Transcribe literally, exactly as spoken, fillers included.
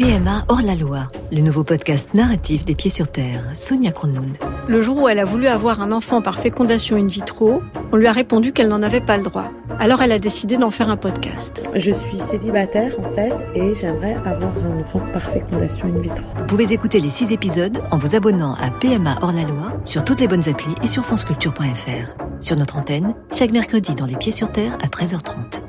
P M A Hors la Loi, le nouveau podcast narratif des Pieds sur Terre, Sonia Kronlund. Le jour où elle a voulu avoir un enfant par fécondation in vitro, on lui a répondu qu'elle n'en avait pas le droit. Alors elle a décidé d'en faire un podcast. Je suis célibataire en fait et j'aimerais avoir un enfant par fécondation in vitro. Vous pouvez écouter les six épisodes en vous abonnant à P M A Hors la Loi sur toutes les bonnes applis et sur france culture point f r. Sur notre antenne, chaque mercredi dans les Pieds sur Terre à treize heures trente.